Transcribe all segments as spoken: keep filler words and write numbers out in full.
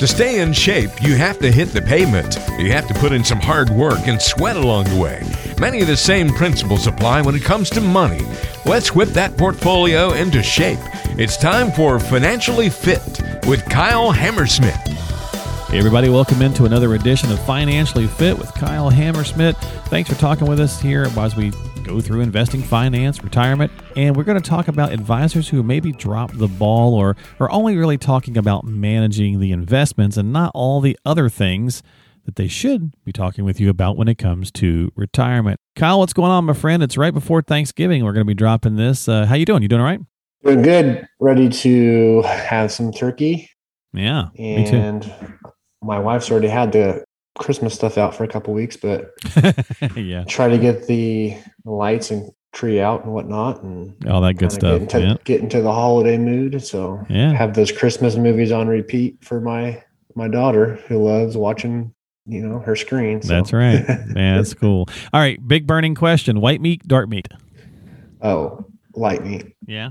To stay in shape, you have to hit the pavement. You have to put in some hard work and sweat along the way. Many of the same principles apply when it comes to money. Let's whip that portfolio into shape. It's time for Financially Fit with Kyle Hammersmith. Hey everybody, welcome into another edition of Financially Fit with Kyle Hammersmith. Thanks for talking with us here as we go through investing, finance, retirement, and we're going to talk about advisors who maybe drop the ball or are only really talking about managing the investments and not all the other things that they should be talking with you about when it comes to retirement. Kyle, what's going on, my friend? It's right before Thanksgiving. We're going to be dropping this. Uh, how you doing? You doing all right? Doing good. Ready to have some turkey. Yeah, and me too. And my wife's already had the Christmas stuff out for a couple of weeks, but yeah, try to get the lights and tree out and whatnot, and all that good stuff. Get into, yeah. get into the holiday mood. So yeah. Have those Christmas movies on repeat for my my daughter, who loves watching, you know, her screen. So. That's right. Yeah, that's cool. All right, big burning question: white meat, dark meat? Oh, light meat. Yeah.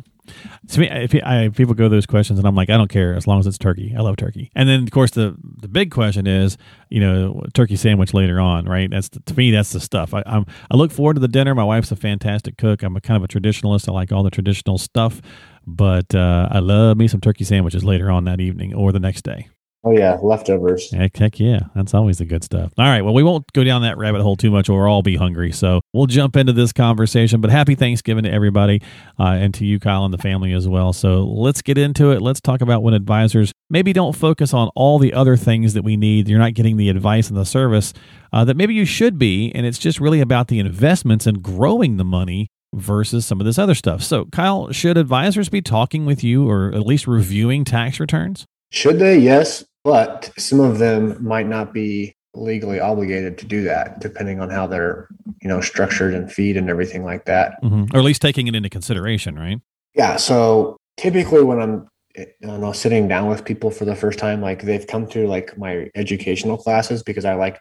To me, if I, people go those questions, and I'm like, I don't care as long as it's turkey. I love turkey. And then, of course, the, the big question is, you know, turkey sandwich later on, right? That's the, to me, that's the stuff. I I'm, I look forward to the dinner. My wife's a fantastic cook. I'm a kind of a traditionalist. I like all the traditional stuff, but uh, I love me some turkey sandwiches later on that evening or the next day. Oh, yeah. Leftovers. Heck, heck yeah. That's always the good stuff. All right. Well, we won't go down that rabbit hole too much or we'll all be hungry. So we'll jump into this conversation. But happy Thanksgiving to everybody uh, and to you, Kyle, and the family as well. So let's get into it. Let's talk about when advisors maybe don't focus on all the other things that we need. You're not getting the advice and the service uh, that maybe you should be. And it's just really about the investments and growing the money versus some of this other stuff. So, Kyle, should advisors be talking with you or at least reviewing tax returns? Should they? Yes. But some of them might not be legally obligated to do that, depending on how they're, you know, structured and feed and everything like that. Mm-hmm. Or at least taking it into consideration, right? Yeah. So typically when I'm, I don't know, sitting down with people for the first time, like they've come through like my educational classes because I like,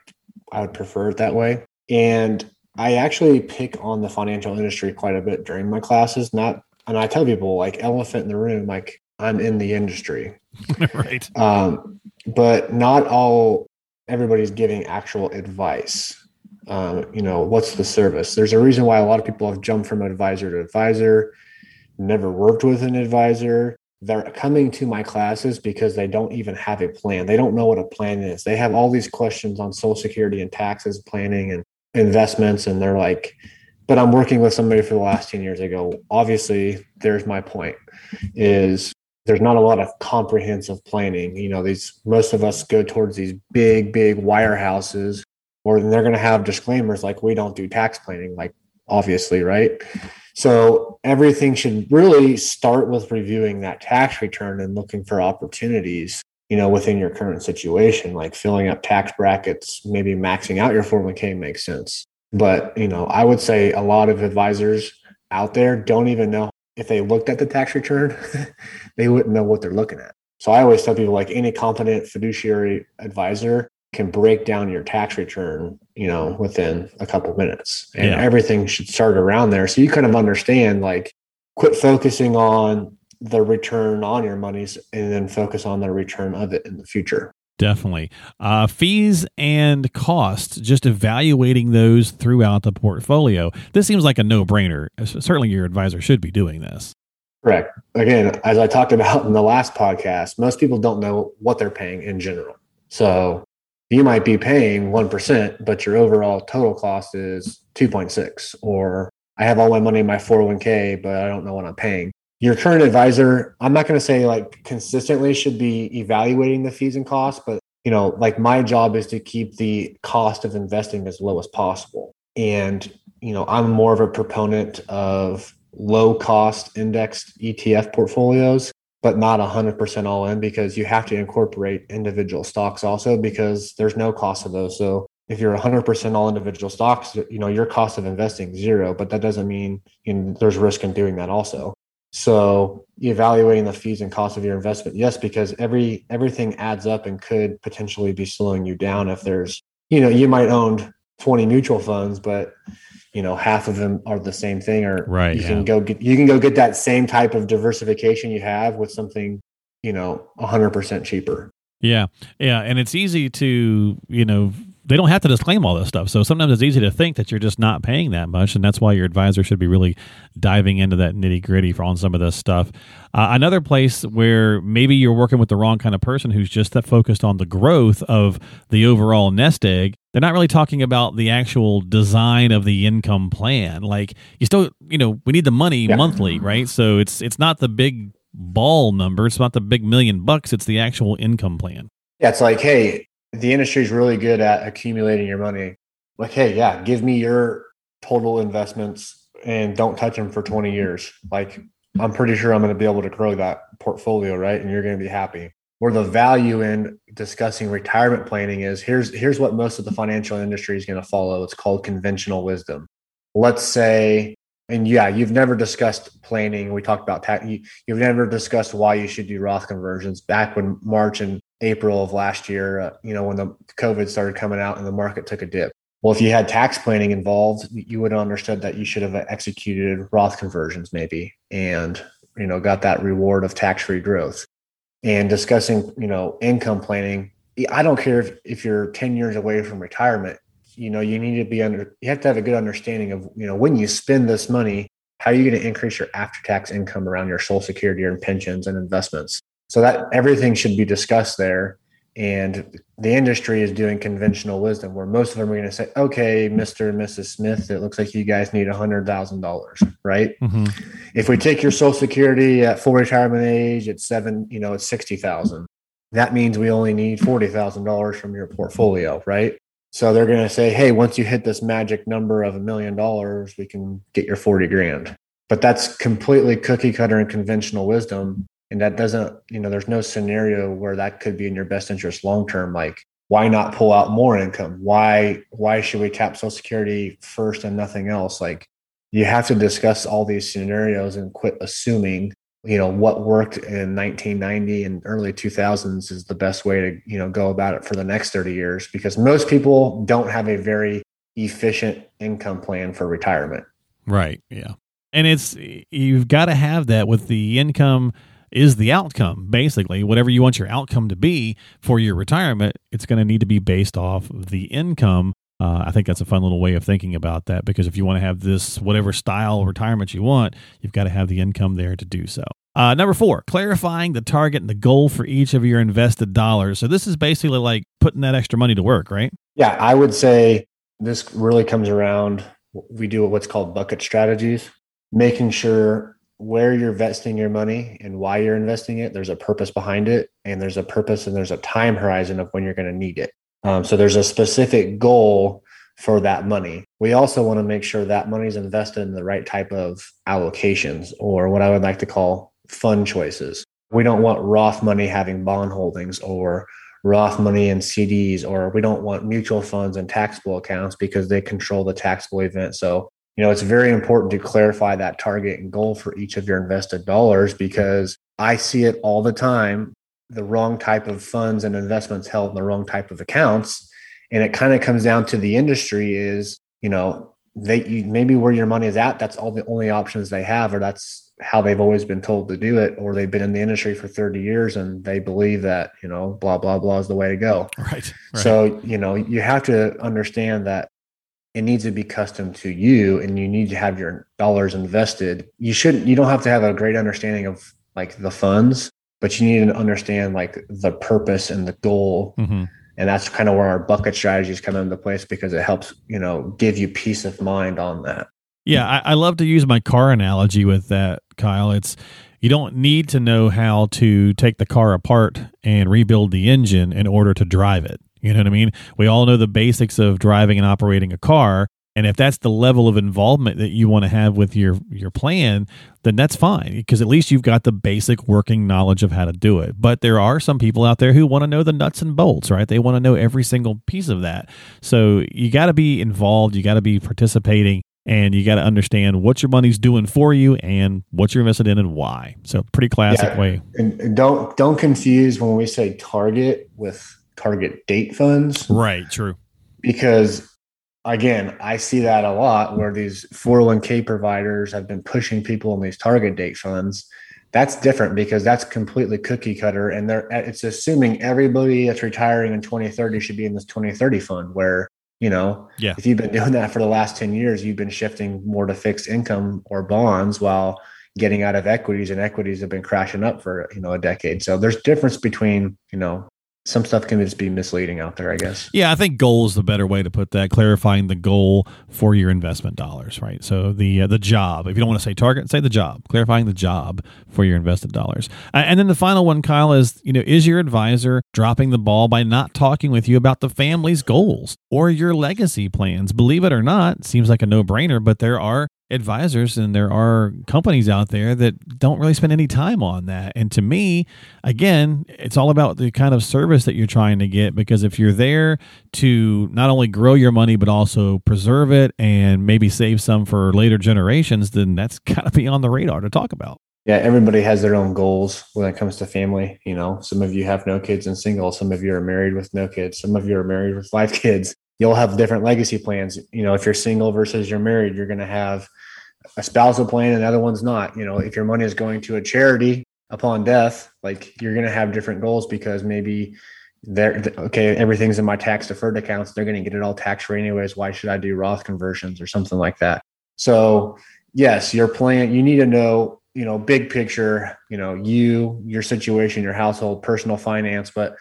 I would prefer it that way. And I actually pick on the financial industry quite a bit during my classes. Not, and I tell people like elephant in the room, like I'm in the industry. Right. Um, but not all, everybody's giving actual advice. Um, you know, what's the service? There's a reason why a lot of people have jumped from advisor to advisor, never worked with an advisor. They're coming to my classes because they don't even have a plan. They don't know what a plan is. They have all these questions on Social Security and taxes, planning and investments. And they're like, but I'm working with somebody for the last ten years. I go, obviously, there's my point is, there's not a lot of comprehensive planning. You know, these, most of us go towards these big, big wirehouses, or they're going to have disclaimers like we don't do tax planning, like obviously, right? So everything should really start with reviewing that tax return and looking for opportunities, you know, within your current situation, like filling up tax brackets, maybe maxing out your four oh one k makes sense. But, you know, I would say a lot of advisors out there don't even know. If they looked at the tax return, they wouldn't know what they're looking at. So I always tell people like any competent fiduciary advisor can break down your tax return, you know, within a couple of minutes, and yeah. Everything should start around there. So you kind of understand, like quit focusing on the return on your monies and then focus on the return of it in the future. Definitely. Uh, fees and costs, just evaluating those throughout the portfolio. This seems like a no-brainer. Certainly your advisor should be doing this. Correct. Again, as I talked about in the last podcast, most people don't know what they're paying in general. So you might be paying one percent, but your overall total cost is two point six, or I have all my money in my four oh one k, but I don't know what I'm paying. Your current advisor, I'm not going to say like consistently should be evaluating the fees and costs, but you know, like my job is to keep the cost of investing as low as possible. And, you know, I'm more of a proponent of low cost indexed E T F portfolios, but not one hundred percent all in, because you have to incorporate individual stocks also, because there's no cost of those. So if you're one hundred percent all individual stocks, you know, your cost of investing is zero, but that doesn't mean, you know, there's risk in doing that also. So evaluating the fees and costs of your investment. Yes, because every everything adds up and could potentially be slowing you down if there's, you know, you might own twenty mutual funds, but you know, half of them are the same thing, or right, you yeah. can go get, you can go get that same type of diversification you have with something, you know, one hundred percent cheaper. Yeah. Yeah. And it's easy to, you know, they don't have to disclaim all this stuff. So sometimes it's easy to think that you're just not paying that much. And that's why your advisor should be really diving into that nitty gritty for on some of this stuff. Uh, another place where maybe you're working with the wrong kind of person who's just that focused on the growth of the overall nest egg. They're not really talking about the actual design of the income plan. Like you still, you know, we need the money yeah. monthly, right? So it's, it's not the big ball number. It's not the big million bucks. It's the actual income plan. Yeah. It's like, hey, the industry is really good at accumulating your money. Like, hey, yeah, give me your total investments and don't touch them for twenty years. Like, I'm pretty sure I'm going to be able to grow that portfolio, right? And you're going to be happy. Where the value in discussing retirement planning is, here's here's what most of the financial industry is going to follow. It's called conventional wisdom. Let's say, and yeah, you've never discussed planning. We talked about tax. You, you've never discussed why you should do Roth conversions back when March and April of last year, uh, you know, when the COVID started coming out and the market took a dip. Well, if you had tax planning involved, you would have understood that you should have executed Roth conversions maybe, and, you know, got that reward of tax-free growth. And discussing, you know, income planning, I don't care if, if you're ten years away from retirement, you know, you need to be under, you have to have a good understanding of, you know, when you spend this money, how are you going to increase your after-tax income around your Social Security and pensions and investments? So that everything should be discussed there. And the industry is doing conventional wisdom where most of them are going to say, okay, Mister and Missus Smith, it looks like you guys need one hundred thousand dollars, right? Mm-hmm. If we take your Social Security at full retirement age, it's seven, you know, it's sixty thousand. That means we only need forty thousand dollars from your portfolio, right? So they're going to say, hey, once you hit this magic number of a million dollars, we can get your forty grand. But that's completely cookie cutter and conventional wisdom. And that doesn't, you know, there's no scenario where that could be in your best interest long-term. Like, why not pull out more income? Why, why should we tap Social Security first and nothing else? Like, you have to discuss all these scenarios and quit assuming, you know, what worked in nineteen ninety and early two thousands is the best way to, you know, go about it for the next thirty years, because most people don't have a very efficient income plan for retirement. Right. Yeah. And it's, you've got to have that with the income is the outcome, basically. Whatever you want your outcome to be for your retirement, it's going to need to be based off the income. Uh, I think that's a fun little way of thinking about that, because if you want to have this whatever style retirement you want, you've got to have the income there to do so. Uh, number four, clarifying the target and the goal for each of your invested dollars. So this is basically like putting that extra money to work, right? Yeah, I would say this really comes around. We do what's called bucket strategies, making sure where you're investing your money and why you're investing it. There's a purpose behind it, and there's a purpose and there's a time horizon of when you're going to need it. Um, so there's a specific goal for that money. We also want to make sure that money's invested in the right type of allocations, or what I would like to call fund choices. We don't want Roth money having bond holdings, or Roth money in C Ds, or we don't want mutual funds and taxable accounts because they control the taxable event. So, you know, it's very important to clarify that target and goal for each of your invested dollars, because I see it all the time, the wrong type of funds and investments held in the wrong type of accounts. And it kind of comes down to the industry is, you know, they you, maybe where your money is at, that's all the only options they have, or that's how they've always been told to do it, or they've been in the industry for thirty years and they believe that, you know, blah, blah, blah is the way to go. Right. right. So, you know, you have to understand that it needs to be custom to you, and you need to have your dollars invested. You shouldn't, you don't have to have a great understanding of like the funds, but you need to understand like the purpose and the goal. Mm-hmm. And that's kind of where our bucket strategies come into place, because it helps, you know, give you peace of mind on that. Yeah. I, I love to use my car analogy with that, Kyle. It's, you don't need to know how to take the car apart and rebuild the engine in order to drive it. You know what I mean? We all know the basics of driving and operating a car. And if that's the level of involvement that you want to have with your, your plan, then that's fine, because at least you've got the basic working knowledge of how to do it. But there are some people out there who want to know the nuts and bolts, right? They want to know every single piece of that. So you got to be involved. You got to be participating, and you got to understand what your money's doing for you and what you're invested in and why. So pretty classic yeah. way. And don't, don't confuse when we say target with target date funds. Right. True. Because again, I see that a lot where these four oh one k providers have been pushing people in these target date funds. That's different because that's completely cookie cutter. And they're, it's assuming everybody that's retiring in twenty thirty should be in this twenty thirty fund where, you know, yeah. if you've been doing that for the last ten years, you've been shifting more to fixed income or bonds while getting out of equities, and equities have been crashing up for, you know, a decade. So there's difference between, you know, some stuff can just be misleading out there, I guess. Yeah, I think goal is the better way to put that, clarifying the goal for your investment dollars, right? So the uh, the job, if you don't want to say target, say the job, clarifying the job for your invested dollars. Uh, and then the final one, Kyle, is, you know, is your advisor dropping the ball by not talking with you about the family's goals or your legacy plans? Believe it or not, seems like a no-brainer, but there are advisors and there are companies out there that don't really spend any time on that. And to me, again, it's all about the kind of service that you're trying to get, because if you're there to not only grow your money, but also preserve it and maybe save some for later generations, then that's got to be on the radar to talk about. Yeah, everybody has their own goals when it comes to family. You know, some of you have no kids and single, some of you are married with no kids, some of you are married with five kids. You'll have different legacy plans. You know, if you're single versus you're married, you're going to have a spousal plan and the other one's not. You know, if your money is going to a charity upon death, like, you're going to have different goals, because maybe they're okay, everything's in my tax deferred accounts. They're going to get it all tax free anyways. Why should I do Roth conversions or something like that? So yes, your plan, you need to know, you know, big picture, you know, you, your situation, your household, personal finance, but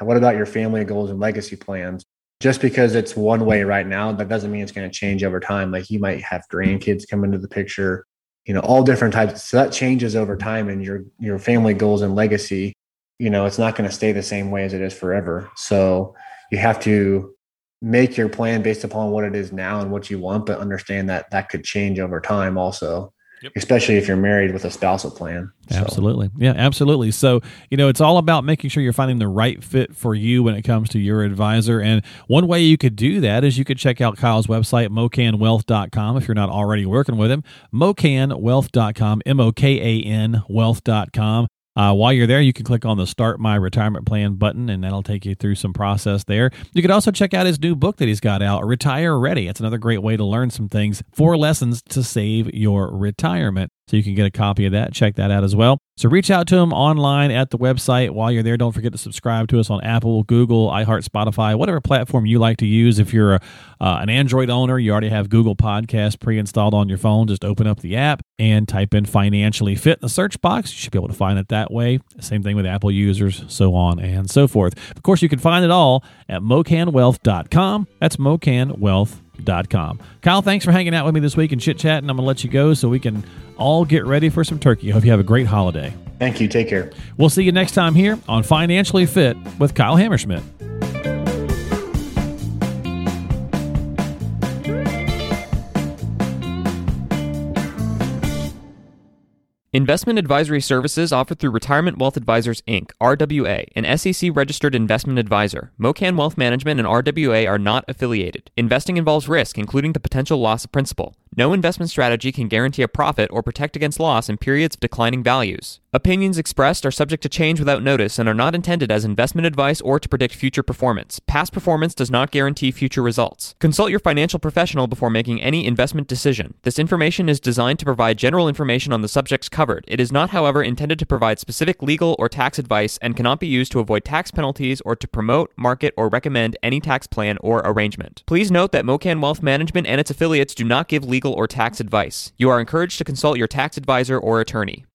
what about your family goals and legacy plans? Just because it's one way right now, that doesn't mean it's going to change over time. Like, you might have grandkids come into the picture, you know, all different types. So that changes over time, and your, your family goals and legacy, you know, it's not going to stay the same way as it is forever. So you have to make your plan based upon what it is now and what you want, but understand that that could change over time also. Yep. Especially if you're married with a spousal plan. So. Absolutely. Yeah, absolutely. So, you know, it's all about making sure you're finding the right fit for you when it comes to your advisor. And one way you could do that is you could check out Kyle's website, mokan wealth dot com, if you're not already working with him. mokan wealth dot com, M O K A N, wealth dot com. Uh, while you're there, you can click on the Start My Retirement Plan button, and that'll take you through some process there. You could also check out his new book that he's got out, Retire Ready. It's another great way to learn some things, four lessons to save your retirement. So you can get a copy of that. Check that out as well. So reach out to him online at the website. While you're there, don't forget to subscribe to us on Apple, Google, iHeart, Spotify, whatever platform you like to use. If you're a, uh, an Android owner, you already have Google Podcasts pre-installed on your phone. Just open up the app and type in Financially Fit in the search box. You should be able to find it that way. Same thing with Apple users, so on and so forth. Of course, you can find it all at mokan wealth dot com. That's mokan wealth dot com. Dot com. Kyle, thanks for hanging out with me this week and chit-chatting. I'm going to let you go so we can all get ready for some turkey. Hope you have a great holiday. Thank you. Take care. We'll see you next time here on Financially Fit with Kyle Hammersmith. Investment advisory services offered through Retirement Wealth Advisors, Incorporated, R W A, an S E C-registered investment advisor. MoKan Wealth Management and R W A are not affiliated. Investing involves risk, including the potential loss of principal. No investment strategy can guarantee a profit or protect against loss in periods of declining values. Opinions expressed are subject to change without notice and are not intended as investment advice or to predict future performance. Past performance does not guarantee future results. Consult your financial professional before making any investment decision. This information is designed to provide general information on the subjects covered. It is not, however, intended to provide specific legal or tax advice and cannot be used to avoid tax penalties or to promote, market, or recommend any tax plan or arrangement. Please note that MoKan Wealth Management and its affiliates do not give legal or tax advice. You are encouraged to consult your tax advisor or attorney.